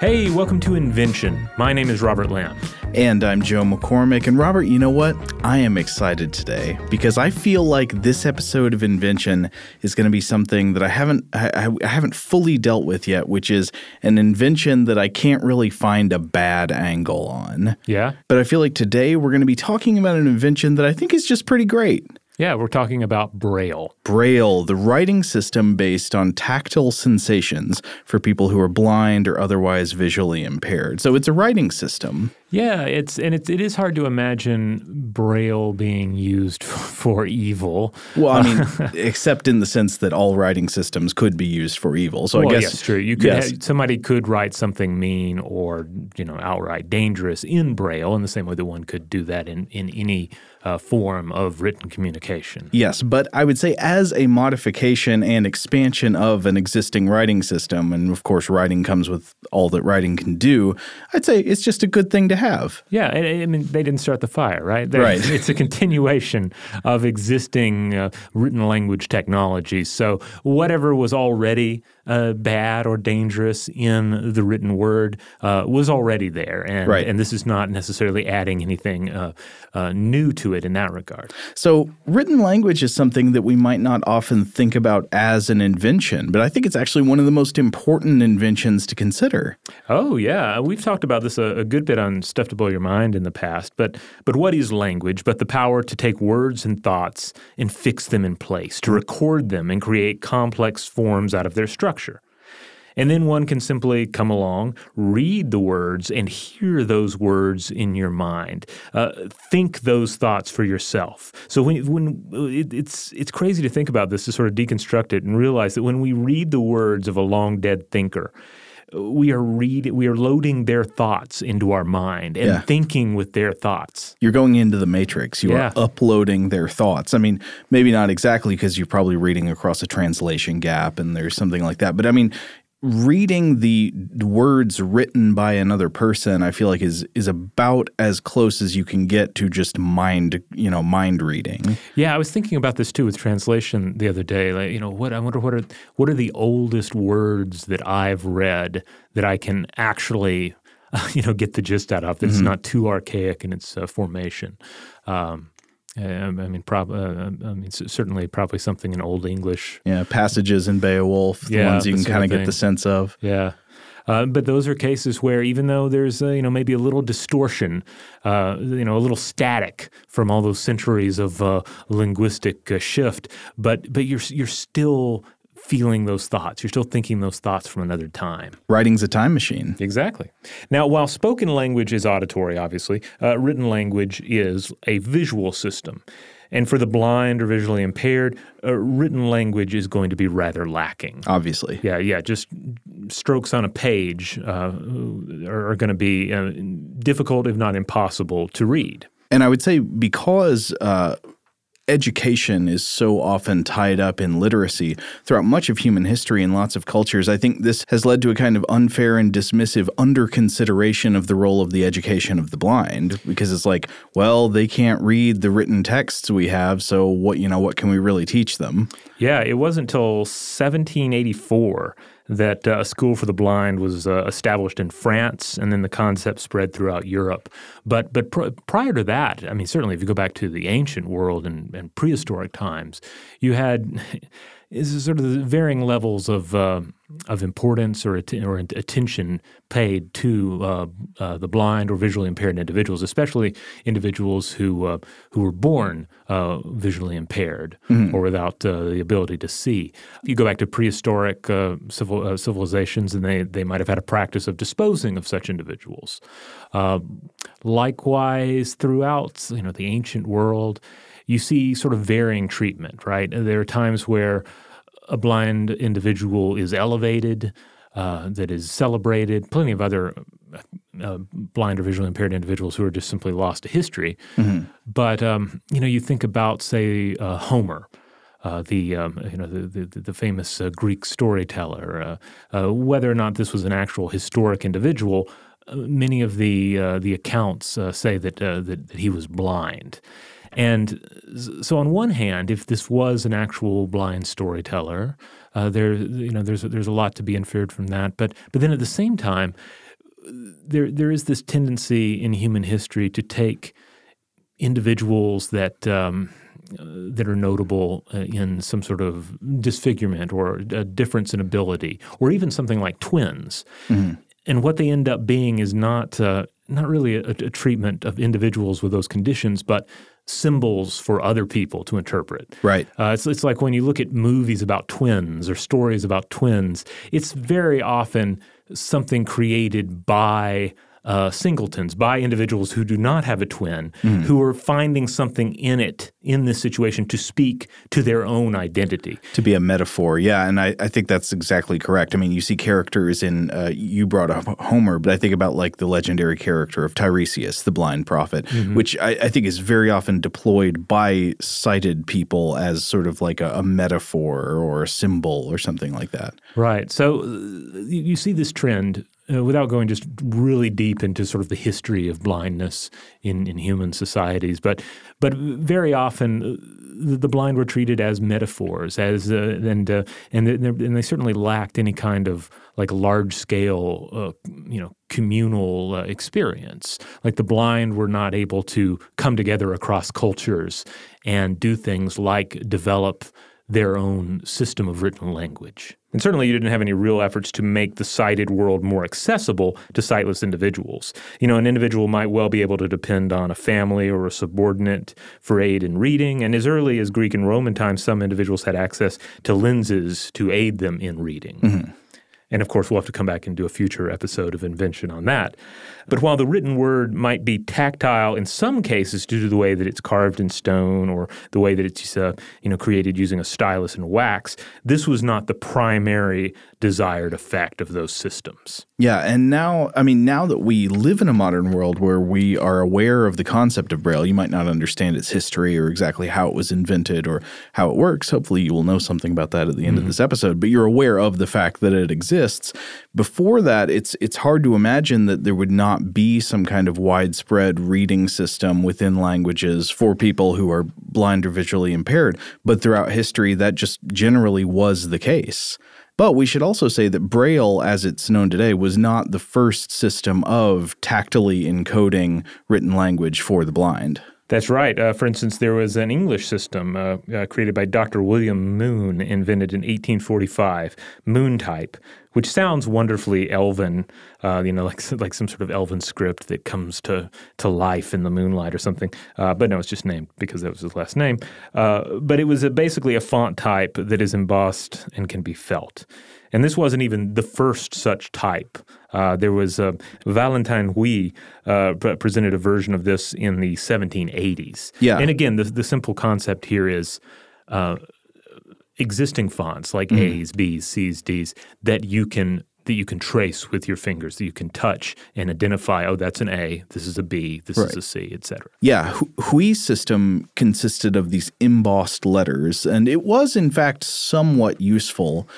Hey, welcome to Invention. My name is Robert Lamb. And I'm Joe McCormick. And Robert, you know what? I am excited today because I feel like this episode of Invention is going to be something that I haven't fully dealt with yet, which is an invention that I can't really find a bad angle on. Yeah. But I feel like today we're going to be talking about an invention that I think is just pretty great. Yeah, we're talking about Braille. Braille, the writing system based on tactile sensations for people who are blind or otherwise visually impaired. So it's a writing system. Yeah, it is hard to imagine Braille being used for evil. Well, I mean, except in the sense that all writing systems could be used for evil. So I guess yes, true. You could somebody could write something mean or, you know, outright dangerous in Braille in the same way that one could do that in any form of written communication. Yes, but I would say as a modification and expansion of an existing writing system, and of course writing comes with all that writing can do, I'd say it's just a good thing to have. Yeah, I mean, they didn't start the fire, right? Right. It's a continuation of existing written language technology. So whatever was already bad or dangerous in the written word was already there. And this is not necessarily adding anything new to it in that regard. So written language is something that we might not often think about as an invention, but I think it's actually one of the most important inventions to consider. Oh, yeah. We've talked about this a good bit on Stuff to Blow Your Mind in the past, but what is language but the power to take words and thoughts and fix them in place, to record them and create complex forms out of their structure? And then one can simply come along, read the words, and hear those words in your mind. Think those thoughts for yourself. So it's crazy to think about this, to sort of deconstruct it and realize that when we read the words of a long-dead thinker, we are loading their thoughts into our mind and thinking with their thoughts. You're going into the matrix. You are uploading their thoughts. I mean, maybe not exactly because you're probably reading across a translation gap and there's something like that. But I mean, reading the words written by another person, I feel like is about as close as you can get to just mind reading. Yeah, I was thinking about this too with translation the other day. Like, you know, I wonder what are the oldest words that I've read that I can actually get the gist out of that's not too archaic in its formation. Certainly something in Old English. Yeah, passages in Beowulf, the ones you can kind of get the sense of. Yeah. But those are cases where even though there's, maybe a little distortion, a little static from all those centuries of linguistic shift, but you're still feeling those thoughts. You're still thinking those thoughts from another time. Writing's a time machine. Exactly. Now, while spoken language is auditory, obviously, written language is a visual system. And for the blind or visually impaired, written language is going to be rather lacking. Obviously. Yeah. Just strokes on a page are going to be difficult, if not impossible, to read. And I would say because education is so often tied up in literacy throughout much of human history and lots of cultures, I think this has led to a kind of unfair and dismissive underconsideration of the role of the education of the blind, because it's like, well, they can't read the written texts we have, so what can we really teach them? Yeah, it wasn't until 1784 that a school for the blind was established in France, and then the concept spread throughout Europe. But prior to that, I mean, certainly if you go back to the ancient world and prehistoric times, you had sort of varying levels of importance or attention paid to the blind or visually impaired individuals, especially individuals who were born visually impaired or without the ability to see. You go back to prehistoric civilizations, and they might have had a practice of disposing of such individuals. Likewise, throughout the ancient world, you see sort of varying treatment, right? There are times where a blind individual is elevated, that is celebrated. Plenty of other blind or visually impaired individuals who are just simply lost to history. Mm-hmm. But you think about, say, Homer, the famous Greek storyteller. Whether or not this was an actual historic individual, many of the accounts say that he was blind. And so, on one hand, if this was an actual blind storyteller, there's a lot to be inferred from that. But then at the same time, there is this tendency in human history to take individuals that that are notable in some sort of disfigurement or a difference in ability, or even something like twins, mm-hmm. and what they end up being is not really a treatment of individuals with those conditions, but symbols for other people to interpret. Right. It's like when you look at movies about twins or stories about twins, it's very often something created by singletons, by individuals who do not have a twin, who are finding something in it, in this situation, to speak to their own identity. To be a metaphor, yeah, and I think that's exactly correct. I mean, you see characters in, you brought up Homer, but I think about like the legendary character of Tiresias, the blind prophet, mm-hmm. which I think is very often deployed by sighted people as sort of like a metaphor or a symbol or something like that. Right, so you see this trend. Without going just really deep into sort of the history of blindness in human societies, but very often the blind were treated as metaphors, as and they certainly lacked any kind of like large scale communal experience. Like the blind were not able to come together across cultures and do things like develop their own system of written language. And certainly you didn't have any real efforts to make the sighted world more accessible to sightless individuals. You know, an individual might well be able to depend on a family or a subordinate for aid in reading. And as early as Greek and Roman times, some individuals had access to lenses to aid them in reading. Mm-hmm. And, of course, we'll have to come back and do a future episode of Invention on that. But while the written word might be tactile in some cases due to the way that it's carved in stone or the way that it's created using a stylus and wax, this was not the primary desired effect of those systems. Yeah, and now that we live in a modern world where we are aware of the concept of Braille, you might not understand its history or exactly how it was invented or how it works. Hopefully you will know something about that at the end mm-hmm. of this episode. But you're aware of the fact that it exists. Before that, it's hard to imagine that there would not be some kind of widespread reading system within languages for people who are blind or visually impaired. But throughout history, that just generally was the case. But we should also say that Braille, as it's known today, was not the first system of tactilely encoding written language for the blind. That's right. For instance, there was an English system created by Dr. William Moon, invented in 1845, MoonType, which sounds wonderfully elven, like some sort of elven script that comes to life in the moonlight or something. But no, it's just named because that was his last name. But it was basically a font type that is embossed and can be felt. And this wasn't even the first such type. There was Valentine Haüy presented a version of this in the 1780s. Yeah. And again, the simple concept here is existing fonts like mm-hmm. A's, B's, C's, D's that you can trace with your fingers, that you can touch and identify, oh, that's an A, this is a B, this right. is a C, et cetera. Yeah, Haüy's system consisted of these embossed letters, and it was, in fact, somewhat useful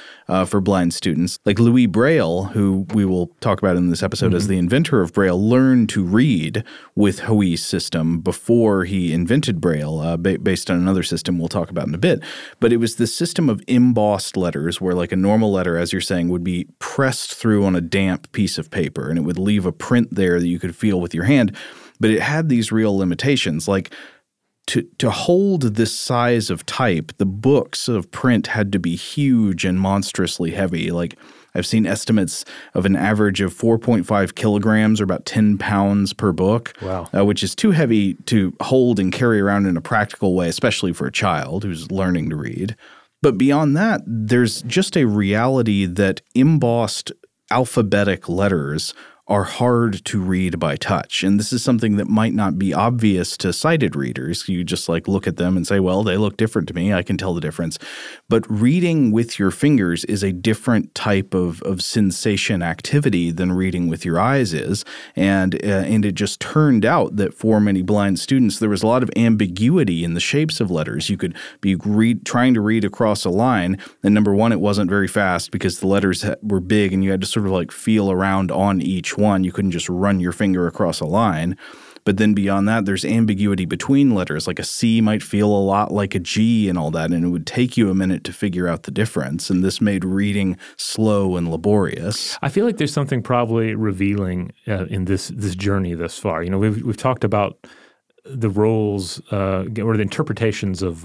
for blind students. Like Louis Braille, who we will talk about in this episode mm-hmm. as the inventor of Braille, learned to read with Haüy's system before he invented Braille, based on another system we'll talk about in a bit. But it was this system of embossed letters where, like, a normal letter, as you're saying, would be pressed through on a damp piece of paper, and it would leave a print there that you could feel with your hand. But it had these real limitations. Like to hold this size of type, the books of print had to be huge and monstrously heavy. Like I've seen estimates of an average of 4.5 kilograms or about 10 pounds per book, wow. Which is too heavy to hold and carry around in a practical way, especially for a child who's learning to read. But beyond that, there's just a reality that embossed alphabetic letters are hard to read by touch. And this is something that might not be obvious to sighted readers. You just like look at them and say, well, they look different to me. I can tell the difference. But reading with your fingers is a different type of sensation activity than reading with your eyes is. And it just turned out that for many blind students, there was a lot of ambiguity in the shapes of letters. You could be trying to read across a line. And number one, it wasn't very fast because the letters were big and you had to sort of like feel around on each one. You couldn't just run your finger across a line. But then beyond that, there's ambiguity between letters. Like a C might feel a lot like a G and all that, and it would take you a minute to figure out the difference. And this made reading slow and laborious. I feel like there's something probably revealing in this journey thus far. You know, we've talked about the roles or the interpretations of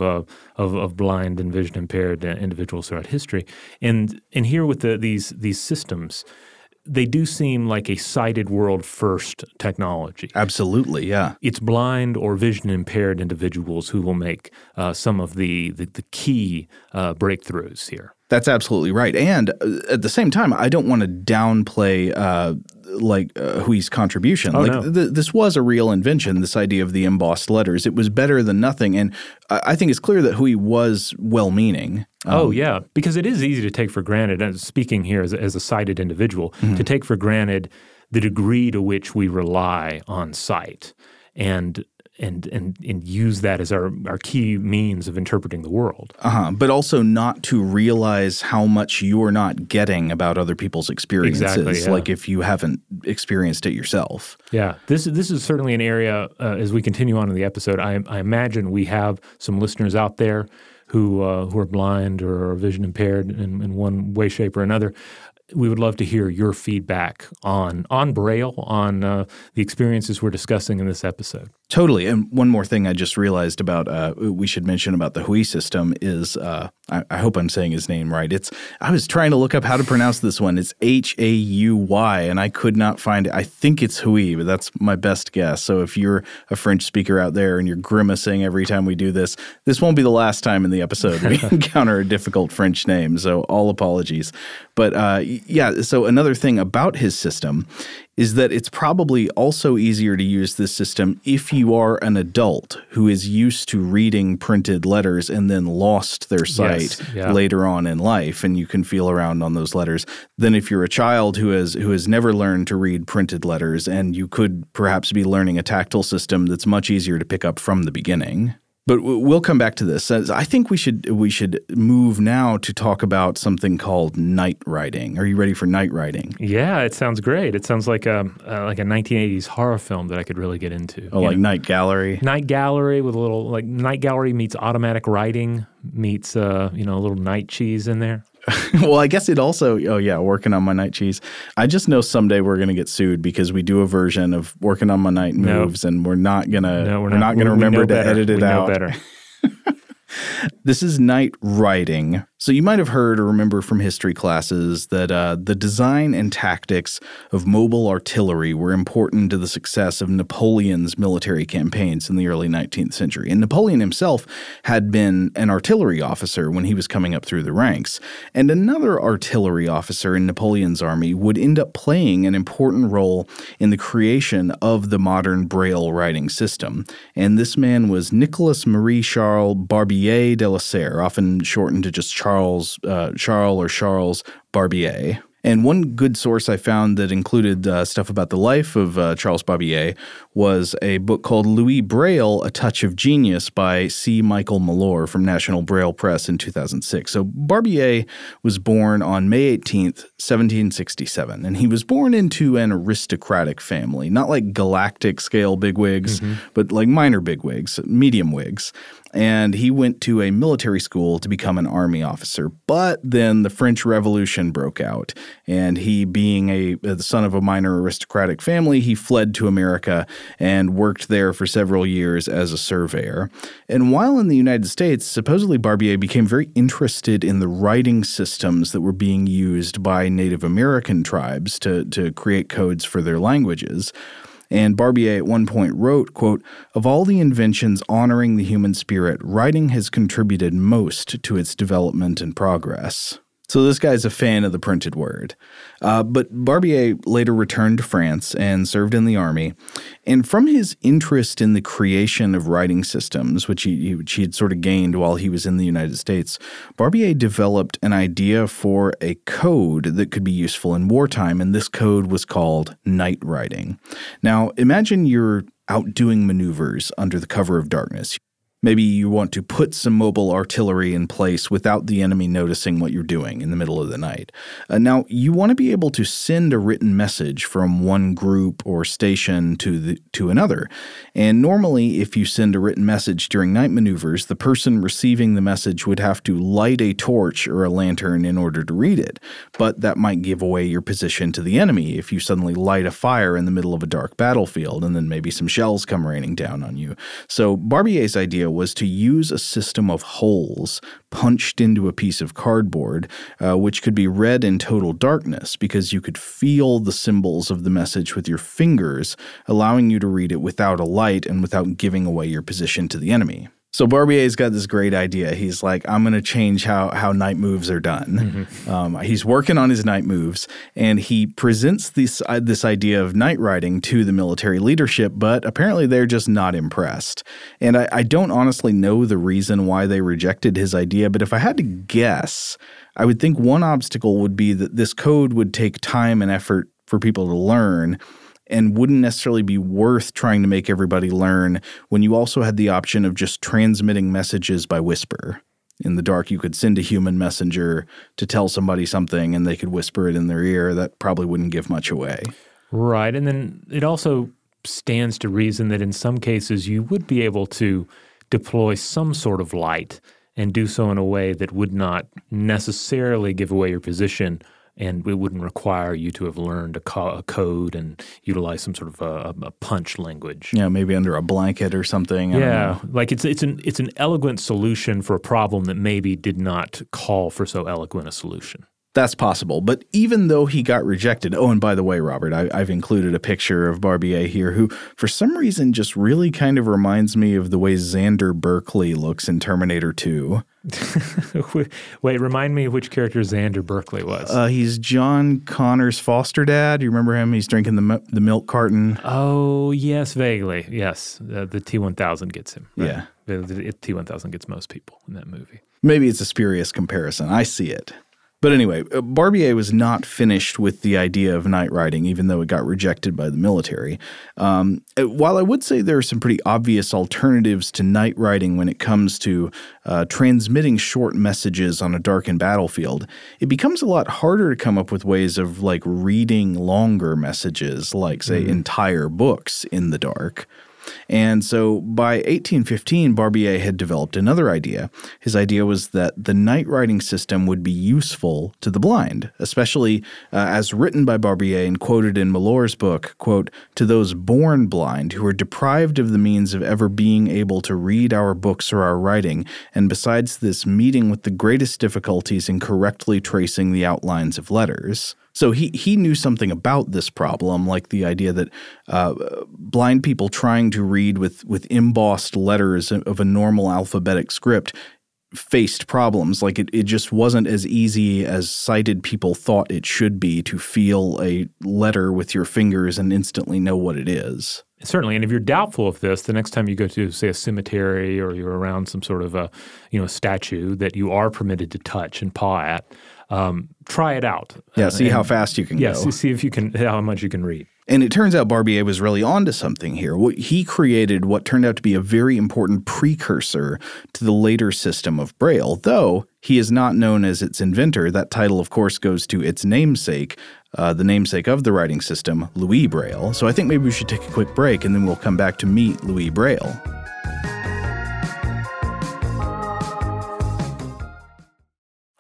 blind and vision impaired individuals throughout history, and here with these systems. They do seem like a sighted world first technology. Absolutely, yeah. It's blind or vision impaired individuals who will make some of the key breakthroughs here. That's absolutely right. And at the same time, I don't want to downplay Haüy's contribution. This was a real invention, this idea of the embossed letters. It was better than nothing. And I think it's clear that Haüy was well-meaning. Because it is easy to take for granted, and speaking here as a sighted individual, mm-hmm. to take for granted the degree to which we rely on sight and use that as our key means of interpreting the world. But also not to realize how much you're not getting about other people's experiences, exactly, yeah. like if you haven't experienced it yourself. Yeah. This is certainly an area, as we continue on in the episode, I imagine we have some listeners out there who are blind or vision impaired in one way, shape, or another. We would love to hear your feedback on Braille, on the experiences we're discussing in this episode. Totally. And one more thing I just realized about we should mention about the Haüy system is I hope I'm saying his name right. I was trying to look up how to pronounce this one. It's H-A-U-Y, and I could not find it. I think it's Haüy, but that's my best guess. So if you're a French speaker out there and you're grimacing every time we do this, this won't be the last time in the episode we encounter a difficult French name. So all apologies. But yeah, so another thing about his system is that it's probably also easier to use this system if you are an adult who is used to reading printed letters and then lost their sight later on in life, and you can feel around on those letters, than if you're a child who has never learned to read printed letters, and you could perhaps be learning a tactile system that's much easier to pick up from the beginning. But we'll come back to this. I think we should move now to talk about something called night writing. Are you ready for night writing? Yeah, it sounds great. It sounds like a 1980s horror film that I could really get into. Oh, like Night Gallery? Night Gallery with a little like Night Gallery meets automatic writing meets a little night cheese in there. Well, I guess it also – oh, yeah, Working on My Night Cheese. I just know someday we're going to get sued because we do a version of Working on My Night Moves, and we're not going to remember to edit it out. We know better. This is night writing. So you might have heard or remember from history classes that the design and tactics of mobile artillery were important to the success of Napoleon's military campaigns in the early 19th century. And Napoleon himself had been an artillery officer when he was coming up through the ranks. And another artillery officer in Napoleon's army would end up playing an important role in the creation of the modern Braille writing system. And this man was Nicolas-Marie-Charles Barbier de la Serre, often shortened to just Charles Barbier. And one good source I found that included stuff about the life of Charles Barbier was a book called Louis Braille, A Touch of Genius by C. Michael Malore from National Braille Press in 2006. So Barbier was born on May 18th, 1767, and he was born into an aristocratic family, not like galactic scale bigwigs, mm-hmm. but like minor bigwigs, medium wigs. And he went to a military school to become an army officer. But then the French Revolution broke out, and he, being the son of a minor aristocratic family, he fled to America and worked there for several years as a surveyor. And while in the United States, supposedly Barbier became very interested in the writing systems that were being used by Native American tribes to create codes for their languages. And Barbier at one point wrote, quote, "Of all the inventions honoring the human spirit, writing has contributed most to its development and progress." So this guy's a fan of the printed word. But Barbier later returned to France and served in the army. And from his interest in the creation of writing systems, which he had sort of gained while he was in the United States, Barbier developed an idea for a code that could be useful in wartime, and this code was called night writing. Now, imagine you're out doing maneuvers under the cover of darkness. Maybe you want to put some mobile artillery in place without the enemy noticing what you're doing in the middle of the night. Now, you want to be able to send a written message from one group or station to another. And normally, if you send a written message during night maneuvers, the person receiving the message would have to light a torch or a lantern in order to read it. But that might give away your position to the enemy if you suddenly light a fire in the middle of a dark battlefield and then maybe some shells come raining down on you. So Barbier's idea was to use a system of holes punched into a piece of cardboard, which could be read in total darkness because you could feel the symbols of the message with your fingers, allowing you to read it without a light and without giving away your position to the enemy. So Barbier's got this great idea. He's like, I'm going to change how night moves are done. Mm-hmm. He's working on his night moves, and he presents this idea of night riding to the military leadership, but apparently they're just not impressed. And I don't honestly know the reason why they rejected his idea, but if I had to guess, I would think one obstacle would be that this code would take time and effort for people to learn and wouldn't necessarily be worth trying to make everybody learn when you also had the option of just transmitting messages by whisper. In the dark, you could send a human messenger to tell somebody something and they could whisper it in their ear. That probably wouldn't give much away. Right. And then it also stands to reason that in some cases you would be able to deploy some sort of light and do so in a way that would not necessarily give away your position, and it wouldn't require you to have learned a code and utilize some sort of a punch language. Yeah, maybe under a blanket or something. I don't know. Like it's an eloquent solution for a problem that maybe did not call for so eloquent a solution. That's possible. But even though he got rejected – oh, and by the way, Robert, I've included a picture of Barbier here who for some reason just really kind of reminds me of the way Xander Berkeley looks in Terminator 2. Wait, remind me which character Xander Berkeley was. He's John Connor's foster dad. You remember him? He's drinking the milk carton. Oh, yes, vaguely. Yes. The T-1000 gets him. Right? Yeah. The T-1000 gets most people in that movie. Maybe it's a spurious comparison. I see it. But anyway, Barbier was not finished with the idea of night riding, even though it got rejected by the military. While I would say there are some pretty obvious alternatives to night riding when it comes to transmitting short messages on a darkened battlefield, it becomes a lot harder to come up with ways of like reading longer messages, like say entire books in the dark. And so by 1815, Barbier had developed another idea. His idea was that the night riding system would be useful to the blind, especially as written by Barbier and quoted in Malore's book, quote, to those born blind who are deprived of the means of ever being able to read our books or our writing, and besides this meeting with the greatest difficulties in correctly tracing the outlines of letters. So he knew something about this problem, like the idea that blind people trying to read with embossed letters of a normal alphabetic script faced problems. Like it just wasn't as easy as sighted people thought it should be to feel a letter with your fingers and instantly know what it is. Certainly. And if you're doubtful of this, the next time you go to, say, a cemetery or you're around some sort of a statue that you are permitted to touch and paw at, try it out. Yeah, see how fast you can go. Yeah, see if you can, how much you can read. And it turns out Barbier was really onto something here. He created what turned out to be a very important precursor to the later system of Braille, though he is not known as its inventor. That title, of course, goes to its namesake, the namesake of the writing system, Louis Braille. So I think maybe we should take a quick break, and then we'll come back to meet Louis Braille.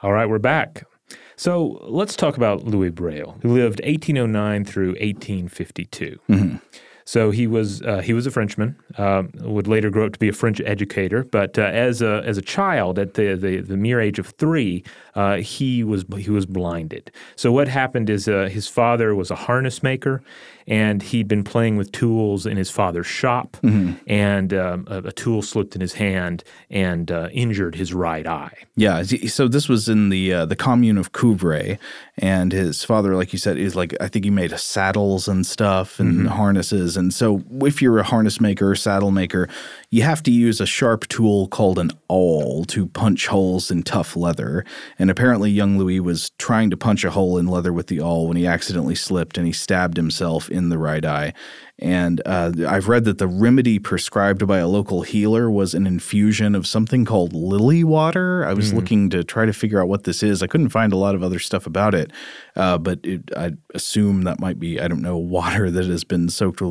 All right, we're back. So let's talk about Louis Braille, who lived 1809 through 1852. Mm-hmm. So he was a Frenchman. Would later grow up to be a French educator, but as a child, at the mere age of 3, he was blinded. So what happened is his father was a harness maker, and he'd been playing with tools in his father's shop, mm-hmm. and a tool slipped in his hand and injured his right eye. Yeah, so this was in the commune of Couvray, and his father, like you said, is like I think he made saddles and stuff and mm-hmm. harnesses. And so if you're a harness maker or saddle maker, you have to use a sharp tool called an awl to punch holes in tough leather. And apparently young Louis was trying to punch a hole in leather with the awl when he accidentally slipped and he stabbed himself in the right eye. And I've read that the remedy prescribed by a local healer was an infusion of something called lily water. I was looking to try to figure out what this is. I couldn't find a lot of other stuff about it, but I assume that might be, I don't know, water that has been soaked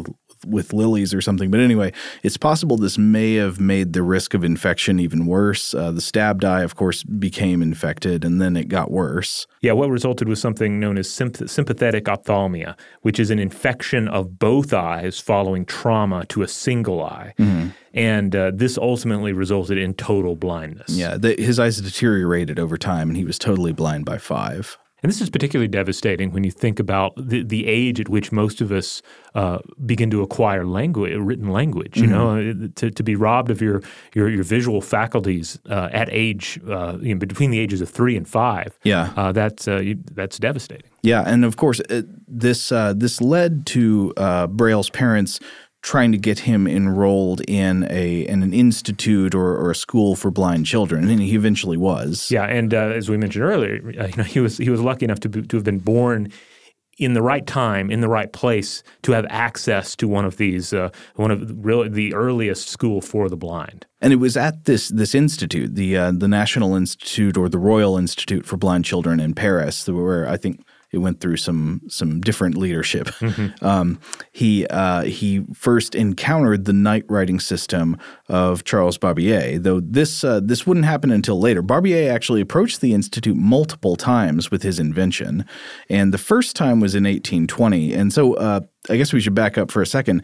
with lilies or something. But anyway, it's possible this may have made the risk of infection even worse. The stabbed eye, of course, became infected, and then it got worse. Yeah, what resulted was something known as sympathetic ophthalmia, which is an infection of both eyes following trauma to a single eye. Mm-hmm. And this ultimately resulted in total blindness. Yeah, his eyes deteriorated over time, and he was totally blind by 5. And this is particularly devastating when you think about the age at which most of us begin to acquire written language, you know, to be robbed of your visual faculties at age you know, between the ages of 3 and 5. Yeah. That's devastating. Yeah. And of course, this led to Braille's parents trying to get him enrolled in an institute or a school for blind children, and he eventually was. Yeah, and as we mentioned earlier, you know, he was lucky enough to have been born in the right time, in the right place, to have access to one of these the earliest school for the blind. And it was at this institute, the National Institute or the Royal Institute for Blind Children in Paris, where I think it went through some different leadership. Mm-hmm. He first encountered the night writing system of Charles Barbier, though this wouldn't happen until later. Barbier actually approached the institute multiple times with his invention, and the first time was in 1820. And so I guess we should back up for a second.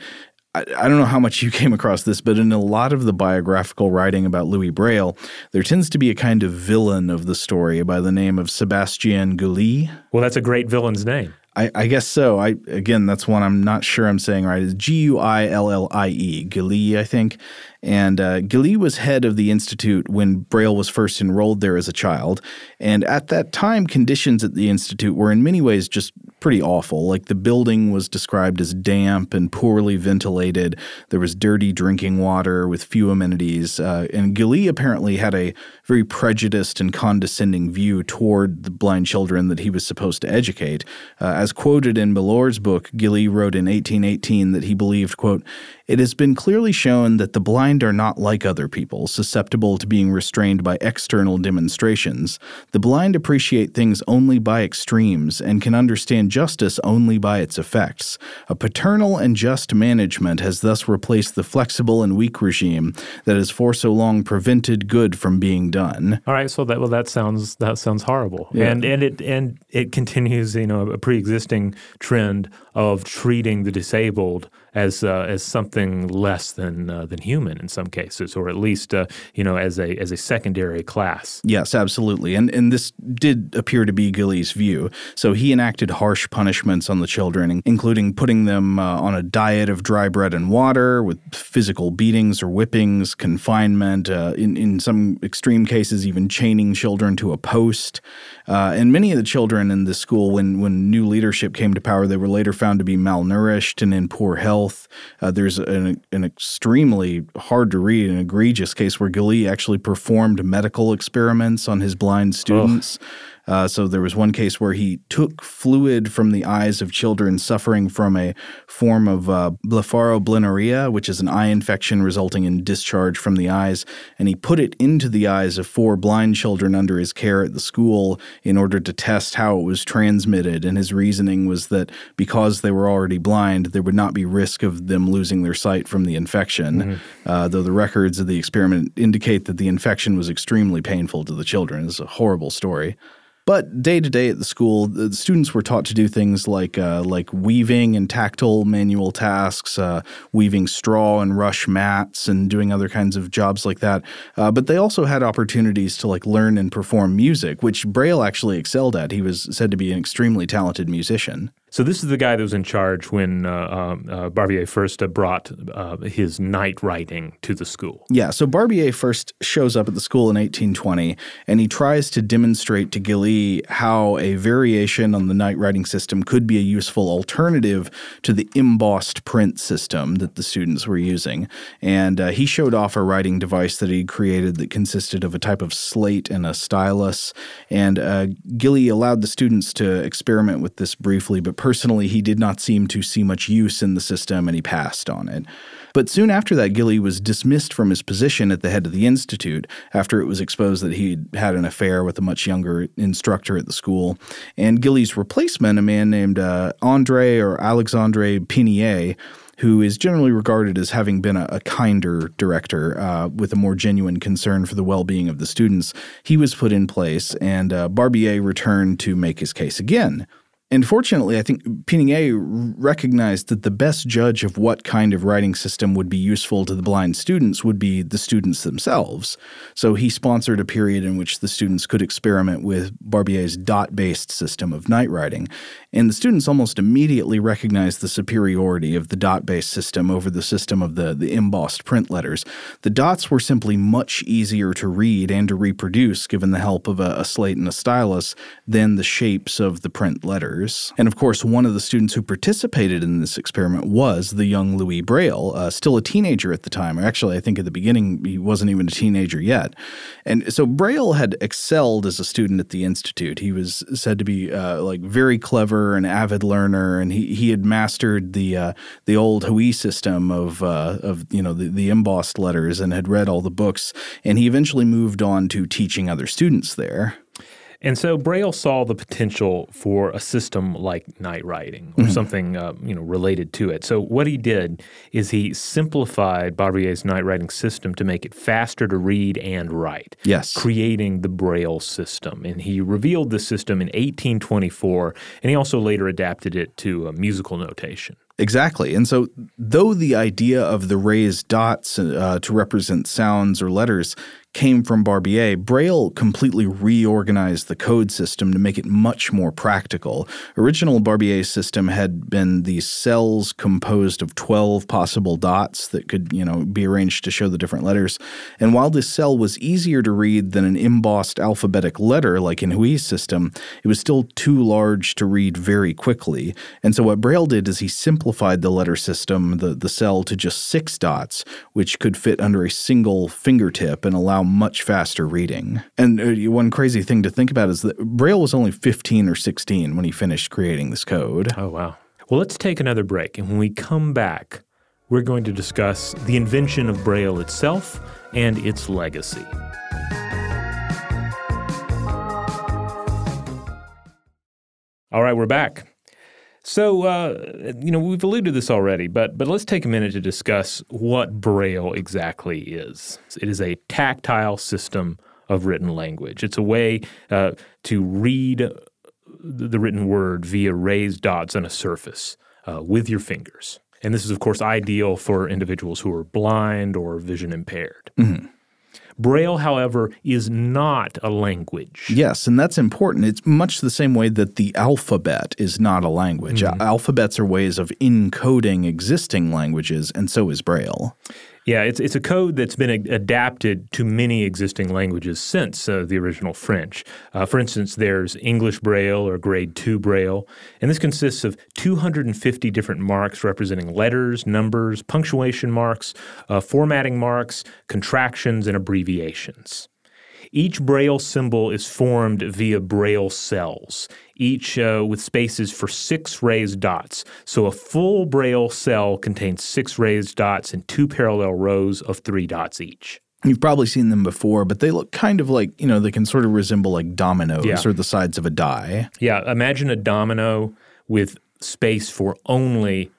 I don't know how much you came across this, but in a lot of the biographical writing about Louis Braille, there tends to be a kind of villain of the story by the name of Sébastien Guillié. Well, that's a great villain's name. I guess so. Again, that's one I'm not sure I'm saying right. It's Guillie, Guillie, I think. And Guillie was head of the institute when Braille was first enrolled there as a child. And at that time, conditions at the institute were in many ways just pretty awful. Like, the building was described as damp and poorly ventilated. There was dirty drinking water with few amenities. And Guillie apparently had a very prejudiced and condescending view toward the blind children that he was supposed to educate. As quoted in Malore's book, Guillie wrote in 1818 that he believed, quote, "It has been clearly shown that the blind are not like other people, susceptible to being restrained by external demonstrations. The blind appreciate things only by extremes and can understand justice only by its effects. A paternal and just management has thus replaced the flexible and weak regime that has for so long prevented good from being done." All right, so that sounds horrible. Yeah. And it continues, you know, a pre-existing trend of treating the disabled as something less than human in some cases, or at least as a secondary class. Yes, absolutely. And this did appear to be Guillie's view. So he enacted harsh punishments on the children, including putting them on a diet of dry bread and water, with physical beatings or whippings, confinement, in some extreme cases even chaining children to a post. And many of the children in this school, when new leadership came to power, they were later found to be malnourished and in poor health. There's an extremely hard-to-read and egregious case where Guillie actually performed medical experiments on his blind students. So there was one case where he took fluid from the eyes of children suffering from a form of blepharoblinuria, which is an eye infection resulting in discharge from the eyes, and he put it into the eyes of 4 blind children under his care at the school in order to test how it was transmitted. And his reasoning was that because they were already blind, there would not be risk of them losing their sight from the infection, though the records of the experiment indicate that the infection was extremely painful to the children. It's a horrible story. But day to day at the school, the students were taught to do things like weaving and tactile manual tasks, weaving straw and rush mats, and doing other kinds of jobs like that. But they also had opportunities to learn and perform music, which Braille actually excelled at. He was said to be an extremely talented musician. So this is the guy that was in charge when Barbier first brought his night writing to the school. Yeah, so Barbier first shows up at the school in 1820, and he tries to demonstrate to Guillié how a variation on the night writing system could be a useful alternative to the embossed print system that the students were using. And he showed off a writing device that he created that consisted of a type of slate and a stylus. And Guillié allowed the students to experiment with this briefly, but personally, he did not seem to see much use in the system, and he passed on it. But soon after that, Guillié was dismissed from his position at the head of the institute after it was exposed that he had an affair with a much younger instructor at the school. And Guillié's replacement, a man named André or Alexandre Pignier, who is generally regarded as having been a kinder director with a more genuine concern for the well-being of the students, he was put in place, and Barbier returned to make his case again. And fortunately, I think Pignier recognized that the best judge of what kind of writing system would be useful to the blind students would be the students themselves. So he sponsored a period in which the students could experiment with Barbier's dot-based system of night writing. And the students almost immediately recognized the superiority of the dot-based system over the system of the embossed print letters. The dots were simply much easier to read and to reproduce, given the help of a slate and a stylus, than the shapes of the print letters. And, of course, one of the students who participated in this experiment was the young Louis Braille, still a teenager at the time. Or actually, I think at the beginning he wasn't even a teenager yet. And so Braille had excelled as a student at the institute. He was said to be, very clever and avid learner, and he had mastered the old Haüy system of the embossed letters and had read all the books. And he eventually moved on to teaching other students there. And so Braille saw the potential for a system like night writing or something related to it. So what he did is he simplified Barbier's night writing system to make it faster to read and write, creating the Braille system. And he revealed this system in 1824, and he also later adapted it to a musical notation. Exactly. And so though the idea of the raised dots to represent sounds or letters came from Barbier, Braille completely reorganized the code system to make it much more practical. Original Barbier's system had been these cells composed of 12 possible dots that could, be arranged to show the different letters. And while this cell was easier to read than an embossed alphabetic letter like in Haüy's system, it was still too large to read very quickly. And so what Braille did is he simplified the letter system, the cell, to just 6 dots, which could fit under a single fingertip and allow much faster reading. And one crazy thing to think about is that Braille was only 15 or 16 when he finished creating this code. Oh, wow. Well, let's take another break. And when we come back, we're going to discuss the invention of Braille itself and its legacy. All right, we're back. So, we've alluded to this already, but let's take a minute to discuss what Braille exactly is. It is a tactile system of written language. It's a way to read the written word via raised dots on a surface with your fingers. And this is, of course, ideal for individuals who are blind or vision impaired. Mm-hmm. Braille, however, is not a language. Yes, and that's important. It's much the same way that the alphabet is not a language. Mm-hmm. Alphabets are ways of encoding existing languages, and so is Braille. Yeah, it's a code that's been adapted to many existing languages since the original French. For instance, there's English Braille or Grade 2 Braille, and this consists of 250 different marks representing letters, numbers, punctuation marks, formatting marks, contractions, and abbreviations. Each Braille symbol is formed via Braille cells, each with spaces for 6 raised dots. So a full Braille cell contains 6 raised dots and 2 parallel rows of 3 dots each. You've probably seen them before, but they look kind of like, they can sort of resemble like dominoes or the sides of a die. Yeah, imagine a domino with space for only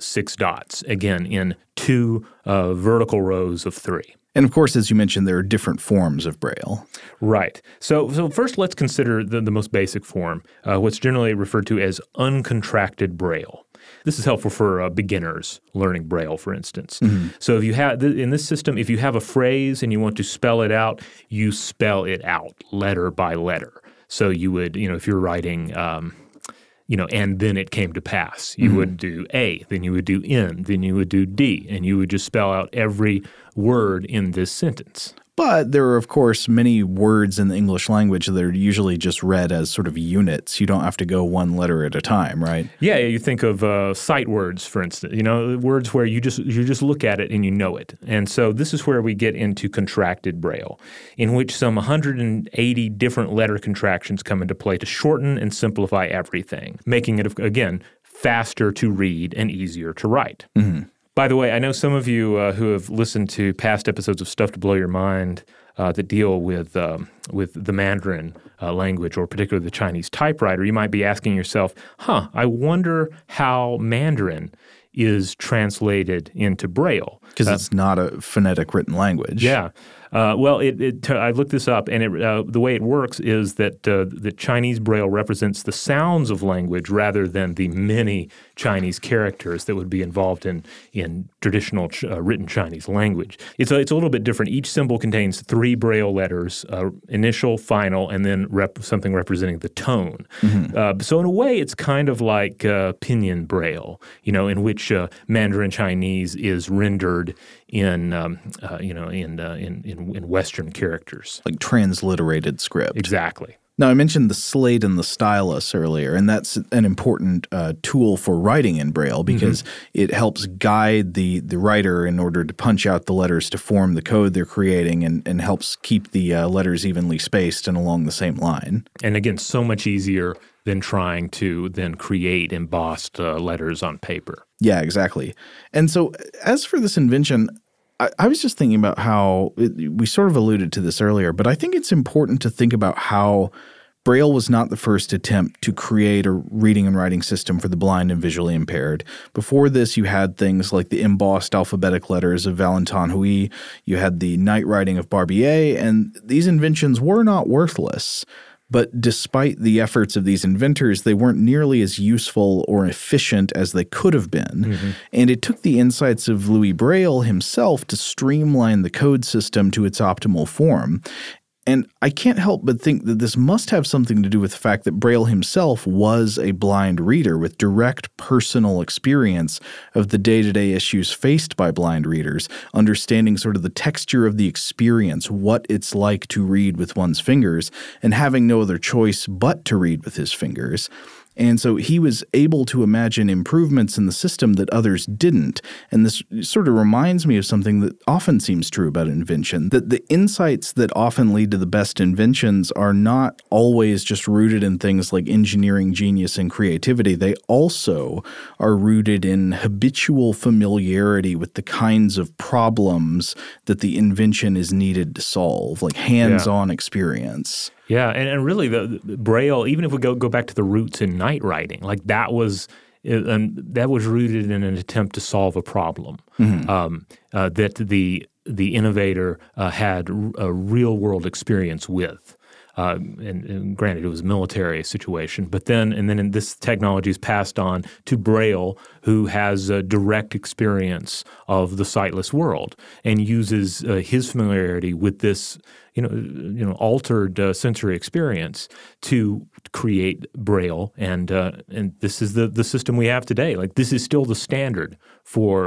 6 dots, again, in 2 vertical rows of 3. And, of course, as you mentioned, there are different forms of Braille. Right. So first let's consider the most basic form, what's generally referred to as uncontracted Braille. This is helpful for beginners learning Braille, for instance. Mm-hmm. So if you have in this system, if you have a phrase and you want to spell it out, you spell it out letter by letter. So you would, if you're writing you know, and then it came to pass. You would do A, then you would do N, then you would do D, and you would just spell out every word in this sentence. But there are, of course, many words in the English language that are usually just read as sort of units. You don't have to go one letter at a time, right? Yeah, you think of sight words, for instance, you know, words where you just look at it and you know it. And so this is where we get into contracted Braille, in which some 180 different letter contractions come into play to shorten and simplify everything, making it, again, faster to read and easier to write. Mm-hmm. By the way, I know some of you who have listened to past episodes of Stuff to Blow Your Mind that deal with the Mandarin language, or particularly the Chinese typewriter, you might be asking yourself, I wonder how Mandarin is translated into Braille. Because it's not a phonetic written language. Yeah. I looked this up, and the way it works is that the Chinese Braille represents the sounds of language rather than the many Chinese characters that would be involved in traditional written Chinese language. It's a little bit different. Each symbol contains 3 Braille letters, initial, final, and then something representing the tone. Mm-hmm. So in a way, it's kind of like pinyin Braille, you know, in which Mandarin Chinese is rendered in Western characters. Like transliterated script. Exactly. Now, I mentioned the slate and the stylus earlier, and that's an important tool for writing in Braille because it helps guide the writer in order to punch out the letters to form the code they're creating and helps keep the letters evenly spaced and along the same line. And again, so much easier than trying to then create embossed letters on paper. Yeah, exactly. And so as for this invention, I was just thinking about how we sort of alluded to this earlier, but I think it's important to think about how Braille was not the first attempt to create a reading and writing system for the blind and visually impaired. Before this, you had things like the embossed alphabetic letters of Valentine Haüy. You had the night writing of Barbier, and these inventions were not worthless. But despite the efforts of these inventors, they weren't nearly as useful or efficient as they could have been. Mm-hmm. And it took the insights of Louis Braille himself to streamline the code system to its optimal form. And I can't help but think that this must have something to do with the fact that Braille himself was a blind reader with direct personal experience of the day-to-day issues faced by blind readers, understanding sort of the texture of the experience, what it's like to read with one's fingers, and having no other choice but to read with his fingers. And so he was able to imagine improvements in the system that others didn't. And this sort of reminds me of something that often seems true about invention, that the insights that often lead to the best inventions are not always just rooted in things like engineering genius and creativity. They also are rooted in habitual familiarity with the kinds of problems that the invention is needed to solve, like hands-on experience. Yeah, and really the Braille, even if we go back to the roots in night writing, like that was rooted in an attempt to solve a problem that the innovator had a real-world experience with. And granted, it was a military situation, but then this technology is passed on to Braille, who has a direct experience of the sightless world and uses his familiarity with this, altered sensory experience to create Braille, and this is the system we have today. Like this is still the standard for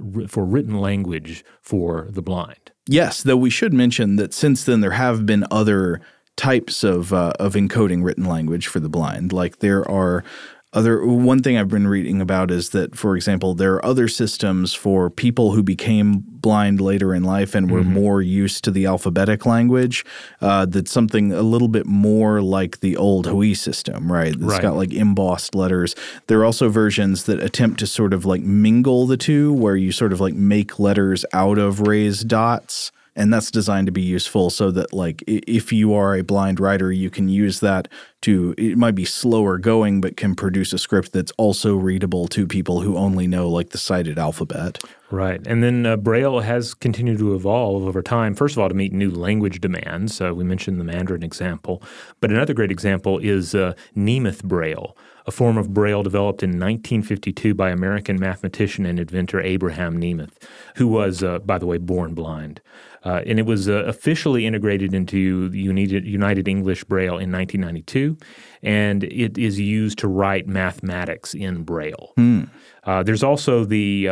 written language for the blind. Yes, though we should mention that since then there have been other types of encoding written language for the blind. Like there are one thing I've been reading about is that, for example, there are other systems for people who became blind later in life and were more used to the alphabetic language, that's something a little bit more like the old Haüy system, right? It's got like embossed letters. There are also versions that attempt to sort of like mingle the two, where you sort of like make letters out of raised dots. And that's designed to be useful so that, like, if you are a blind writer, you can use that to – it might be slower going but can produce a script that's also readable to people who only know, like, the sighted alphabet. Right. And then Braille has continued to evolve over time, first of all, to meet new language demands. We mentioned the Mandarin example. But another great example is Nemeth Braille, a form of Braille developed in 1952 by American mathematician and inventor Abraham Nemeth, who was, by the way, born blind. And it was officially integrated into United English Braille in 1992, and it is used to write mathematics in Braille. Mm. There's also the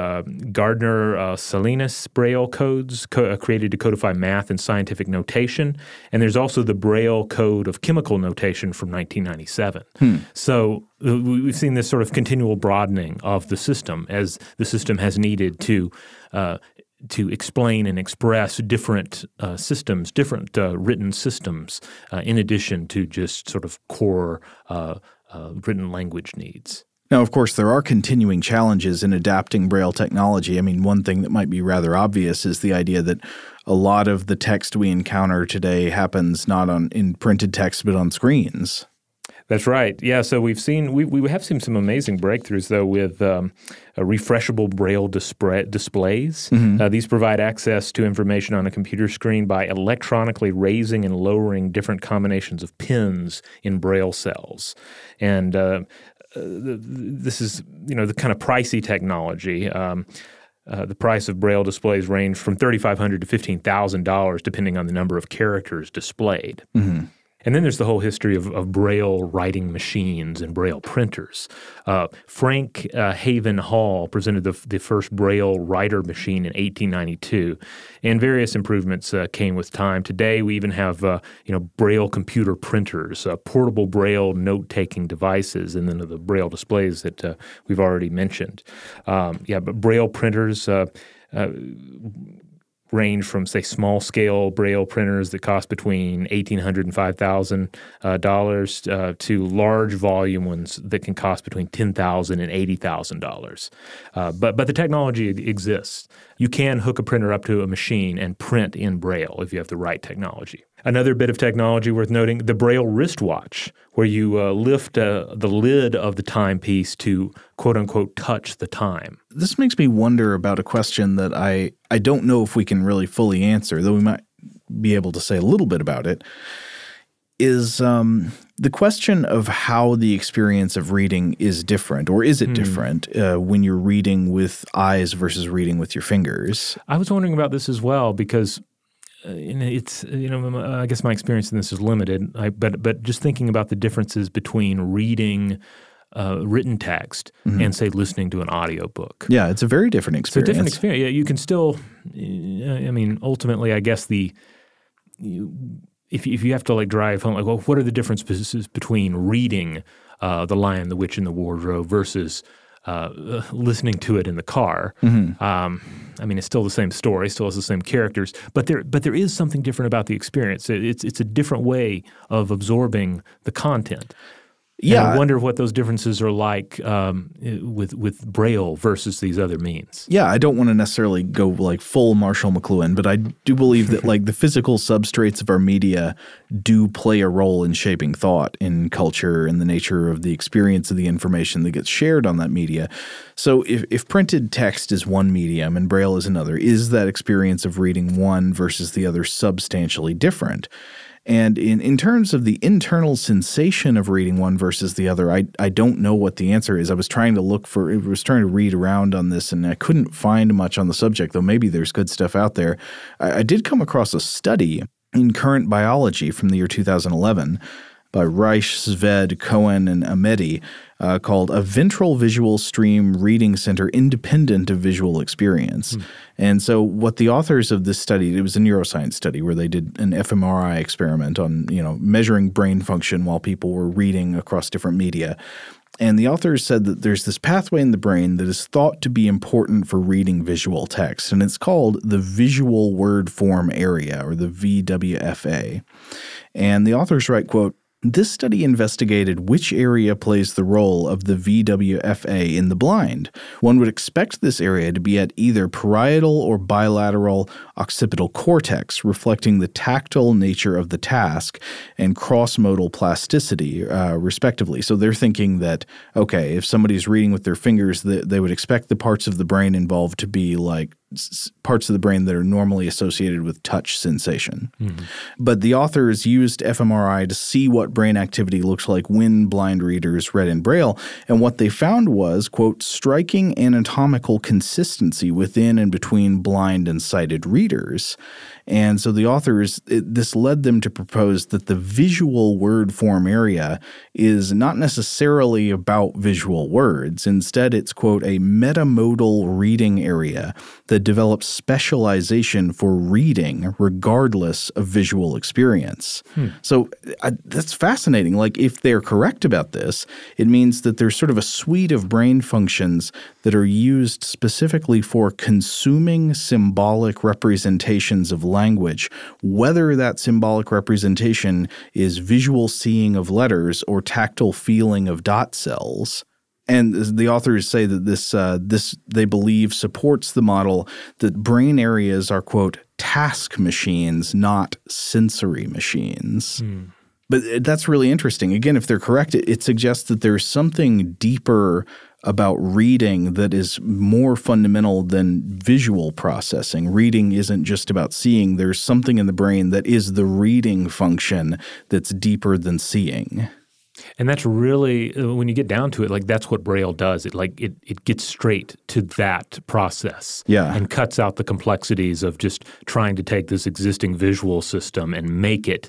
Gardner-Salinas Braille codes created to codify math and scientific notation, and there's also the Braille Code of Chemical Notation from 1997. Hmm. So we've seen this sort of continual broadening of the system as the system has needed to explain and express different systems, different written systems, in addition to just sort of core written language needs. Now, of course, there are continuing challenges in adapting Braille technology. I mean, one thing that might be rather obvious is the idea that a lot of the text we encounter today happens not in printed text but on screens. That's right. Yeah, so we have seen some amazing breakthroughs, though, with refreshable Braille displays. Mm-hmm. These provide access to information on a computer screen by electronically raising and lowering different combinations of pins in Braille cells. And this is, the kind of pricey technology. The price of Braille displays range from $3,500 to $15,000, depending on the number of characters displayed. Mm-hmm. And then there's the whole history of Braille writing machines and Braille printers. Frank Haven Hall presented the first Braille writer machine in 1892, and various improvements came with time. Today, we even have Braille computer printers, portable Braille note-taking devices, and then the Braille displays that we've already mentioned. But Braille printers range from, say, small-scale Braille printers that cost between $1,800 and $5,000 to large-volume ones that can cost between $10,000 and $80,000. But the technology exists. You can hook a printer up to a machine and print in Braille if you have the right technology. Another bit of technology worth noting, the Braille wristwatch, where you lift the lid of the timepiece to, quote-unquote, touch the time. This makes me wonder about a question that I don't know if we can really fully answer, though we might be able to say a little bit about it, is the question of how the experience of reading is different, or is it different when you're reading with eyes versus reading with your fingers? I was wondering about this as well because it's I guess my experience in this is limited, but just thinking about the differences between reading written text and, say, listening to an audiobook. Yeah, it's a very different experience. It's a different experience. Yeah, you can still ultimately, I guess if you have to drive home, what are the differences between reading The Lion, the Witch, and the Wardrobe versus listening to it in the car? Mm-hmm. It's still the same story, still has the same characters, but there is something different about the experience. It's a different way of absorbing the content. Yeah, and I wonder what those differences are like with Braille versus these other means. Yeah, I don't want to necessarily go full Marshall McLuhan, but I do believe that the physical substrates of our media do play a role in shaping thought, in culture, in the nature of the experience of the information that gets shared on that media. So if printed text is one medium and Braille is another, is that experience of reading one versus the other substantially different? And in terms of the internal sensation of reading one versus the other, I don't know what the answer is. I was trying to read around on this, and I couldn't find much on the subject, though maybe there's good stuff out there. I did come across a study in Current Biology from the year 2011 by Reich, Sved, Cohen, and Amedi called A Ventral Visual Stream Reading Center Independent of Visual Experience. Mm. And so what the authors of this study, it was a neuroscience study where they did an fMRI experiment on, measuring brain function while people were reading across different media. And the authors said that there's this pathway in the brain that is thought to be important for reading visual text, and it's called the visual word form area, or the VWFA. And the authors write, quote, This study investigated which area plays the role of the VWFA in the blind. One would expect this area to be at either parietal or bilateral occipital cortex, reflecting the tactile nature of the task and cross-modal plasticity, respectively. So they're thinking that, okay, if somebody's reading with their fingers, they would expect the parts of the brain involved to be like parts of the brain that are normally associated with touch sensation. Mm-hmm. But the authors used fMRI to see what brain activity looks like when blind readers read in Braille, and what they found was, quote, striking anatomical consistency within and between blind and sighted readers. And so the authors, this led them to propose that the visual word form area is not necessarily about visual words. Instead, it's, quote, a metamodal reading area that develops specialization for reading regardless of visual experience. So that's fascinating. Like, if they're correct about this, it means that there's sort of a suite of brain functions that are used specifically for consuming symbolic representations of language, whether that symbolic representation is visual seeing of letters or tactile feeling of dot cells. And the authors say that this they believe supports the model that brain areas are, quote, task machines, not sensory machines. But that's really interesting. Again, if they're correct, it suggests that there's something deeper about reading that is more fundamental than visual processing. Reading isn't just about seeing. There's something in the brain that is the reading function that's deeper than seeing. And that's really, when you get down to it, like, that's what Braille does. It gets straight to that process and cuts out the complexities of just trying to take this existing visual system and make it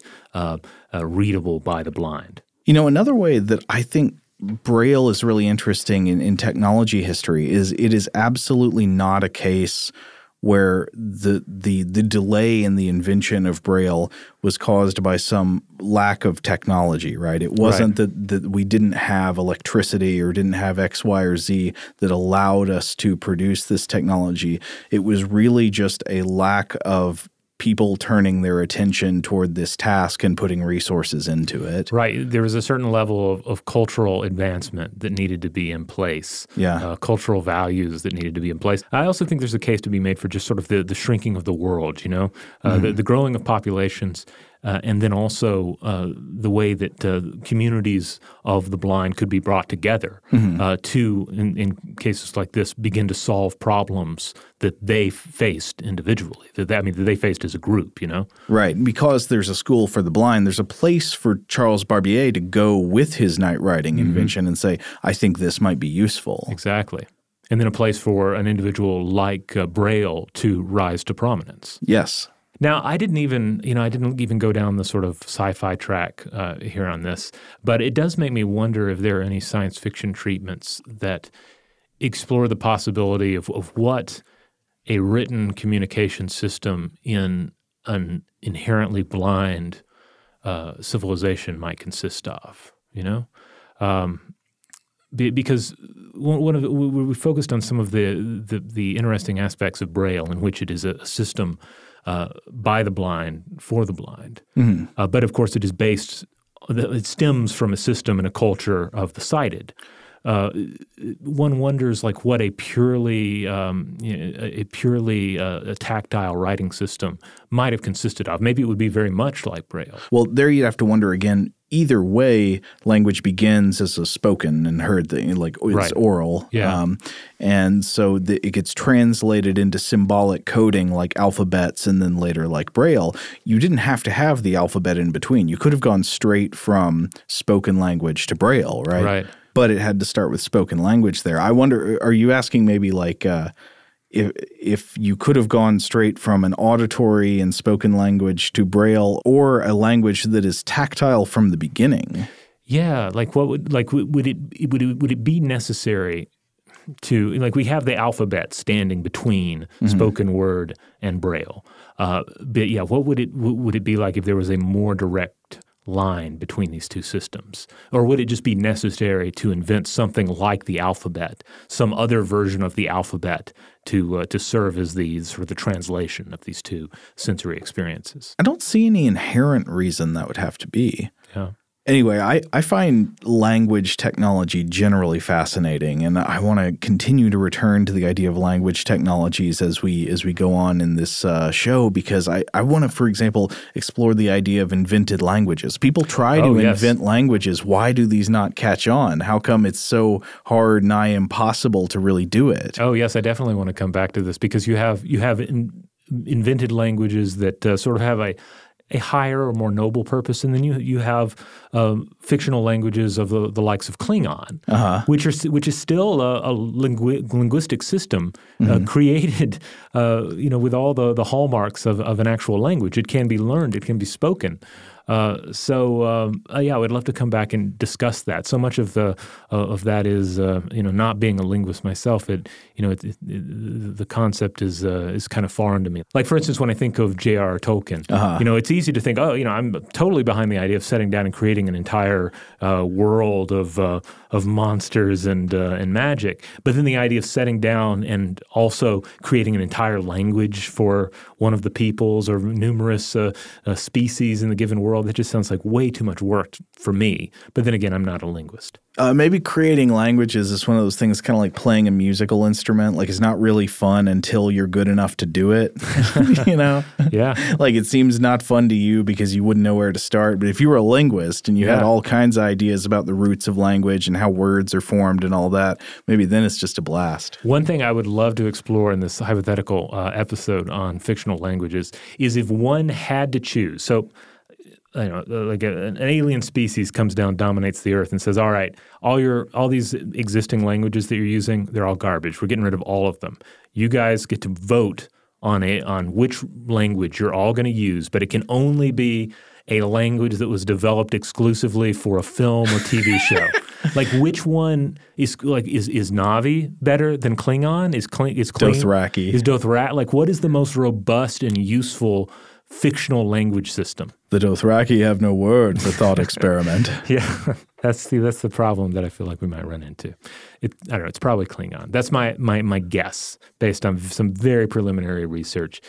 readable by the blind. You know, another way that I think Braille is really interesting in technology history is it is absolutely not a case where the delay in the invention of Braille was caused by some lack of technology, right? It wasn't that we didn't have electricity or didn't have X, Y, or Z that allowed us to produce this technology. It was really just a lack of people turning their attention toward this task and putting resources into it. Right. There was a certain level of cultural advancement that needed to be in place, cultural values that needed to be in place. I also think there's a case to be made for just sort of the shrinking of the world, you know, the growing of populations. And then also the way that communities of the blind could be brought together to, in cases like this, begin to solve problems that they faced individually, that they faced as a group, you know? Right. Because there's a school for the blind, there's a place for Charles Barbier to go with his night riding invention and say, I think this might be useful. Exactly. And then a place for an individual like Braille to rise to prominence. Yes. Now, I didn't even go down the sort of sci-fi track here on this, but it does make me wonder if there are any science fiction treatments that explore the possibility of what a written communication system in an inherently blind civilization might consist of, you know? Because we focused on some of the interesting aspects of Braille in which it is a system by the blind, for the blind. But of course, it stems from a system and a culture of the sighted. One wonders, like, what a purely tactile writing system might have consisted of. Maybe it would be very much like Braille. Well, there you'd have to wonder again. Either way, language begins as a spoken and heard thing, like it's oral. And so it gets translated into symbolic coding like alphabets and then later like Braille. You didn't have to have the alphabet in between. You could have gone straight from spoken language to Braille, right? Right. But it had to start with spoken language there. I wonder, are you asking maybe like if you could have gone straight from an auditory and spoken language to Braille or a language that is tactile from the beginning? Yeah, like would it be necessary to, like, we have the alphabet standing between spoken word and Braille, but what would it be like if there was a more direct line between these two systems? Or would it just be necessary to invent something like the alphabet, some other version of the alphabet to serve as the translation of these two sensory experiences? I don't see any inherent reason that would have to be. Yeah. Anyway, I find language technology generally fascinating, and I want to continue to return to the idea of language technologies as we go on in this show, because I want to, for example, explore the idea of invented languages. People try to invent languages. Why do these not catch on? How come it's so hard, nigh impossible to really do it? Oh, yes, I definitely want to come back to this, because you have invented languages that sort of have a higher or more noble purpose, and then you have fictional languages of the likes of Klingon, which is still a linguistic system created, with all the hallmarks of an actual language. It can be learned, it can be spoken. So I would love to come back and discuss that. So much of the of that is, not being a linguist myself, the concept is kind of foreign to me. Like, for instance, when I think of J.R. Tolkien, it's easy to think, I'm totally behind the idea of setting down and creating an entire world of monsters and magic. But then the idea of setting down and also creating an entire language for one of the peoples or numerous species in the given world, that just sounds like way too much work for me. But then again, I'm not a linguist. Maybe creating languages is one of those things, kind of like playing a musical instrument. Like, it's not really fun until you're good enough to do it, Yeah. Like, it seems not fun to you because you wouldn't know where to start. But if you were a linguist and you had all kinds of ideas about the roots of language and how words are formed and all that, maybe then it's just a blast. One thing I would love to explore in this hypothetical episode on fictional languages is if one had to choose. So, like an alien species comes down, dominates the earth, and says, "All right, all these existing languages that you're using, they're all garbage. We're getting rid of all of them. You guys get to vote on which language you're all going to use, but it can only be a language that was developed exclusively for a film or TV show." Like, which one is Na'vi better than Klingon? Is Dothraki? Is Dothraki? Like, what is the most robust and useful fictional language system? The Dothraki have no words, a thought experiment. Yeah, that's the problem that I feel like we might run into. I don't know, it's probably Klingon. That's my guess based on some very preliminary research.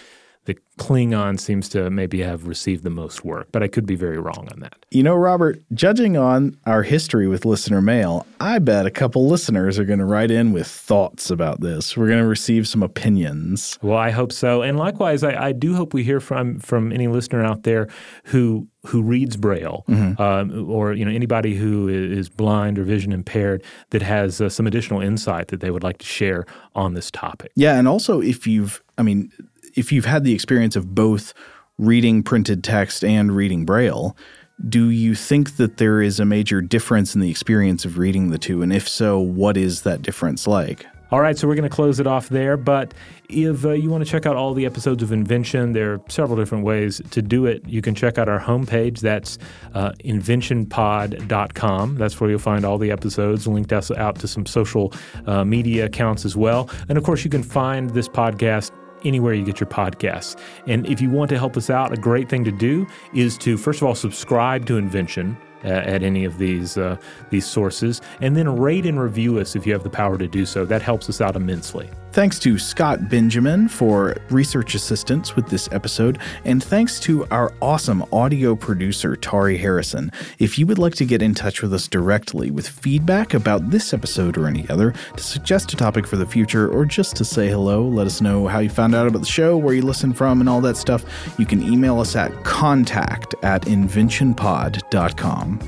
The Klingon seems to maybe have received the most work, but I could be very wrong on that. Robert, judging on our history with listener mail, I bet a couple listeners are going to write in with thoughts about this. We're going to receive some opinions. Well, I hope so. And likewise, I do hope we hear from any listener out there who reads Braille, or anybody who is blind or vision impaired that has some additional insight that they would like to share on this topic. Yeah, and also if you've had the experience of both reading printed text and reading Braille, do you think that there is a major difference in the experience of reading the two? And if so, what is that difference like? All right, so we're going to close it off there. But if you want to check out all the episodes of Invention, there are several different ways to do it. You can check out our homepage. That's inventionpod.com. That's where you'll find all the episodes, linked us out to some social media accounts as well. And, of course, you can find this podcast anywhere you get your podcasts. And if you want to help us out, a great thing to do is to, first of all, subscribe to Invention at any of these sources, and then rate and review us if you have the power to do so. That helps us out immensely. Thanks to Scott Benjamin for research assistance with this episode, and thanks to our awesome audio producer, Tari Harrison. If you would like to get in touch with us directly with feedback about this episode or any other, to suggest a topic for the future, or just to say hello, let us know how you found out about the show, where you listen from, and all that stuff, you can email us at contact@inventionpod.com.